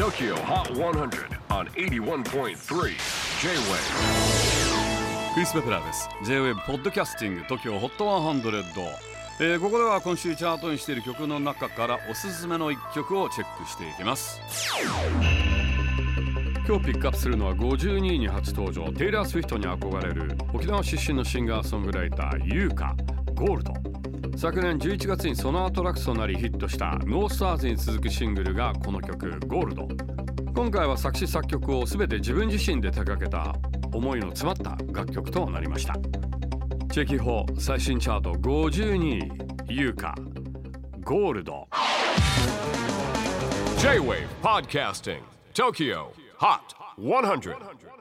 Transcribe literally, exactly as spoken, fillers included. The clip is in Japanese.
トーキョー ホット ハンドレッド on エイティワンポイントスリー J-ウェーブ クリス・ベプラーです。 ジェイウェーブ ポッドキャスティング トーキョー ホット ハンドレッド、えー、ここでは今週チャートにしている曲の中からおすすめのいっきょくをチェックしていきます。今日ピックアップするのはごじゅうにいに初登場、テイラー・スウィフトに憧れる沖縄出身のシンガーソングライター優香ゴールド。昨年じゅういちがつにソナートラックスとなりヒットしたノースターズに続くシングルがこの曲ゴールド。今回は作詞作曲を全て自分自身で手掛けた思いの詰まった楽曲となりました。チェキホ最新チャートごじゅうにい、優香ゴールド。 ジェイウェーブ Podcasting トーキョー ホット ハンドレッド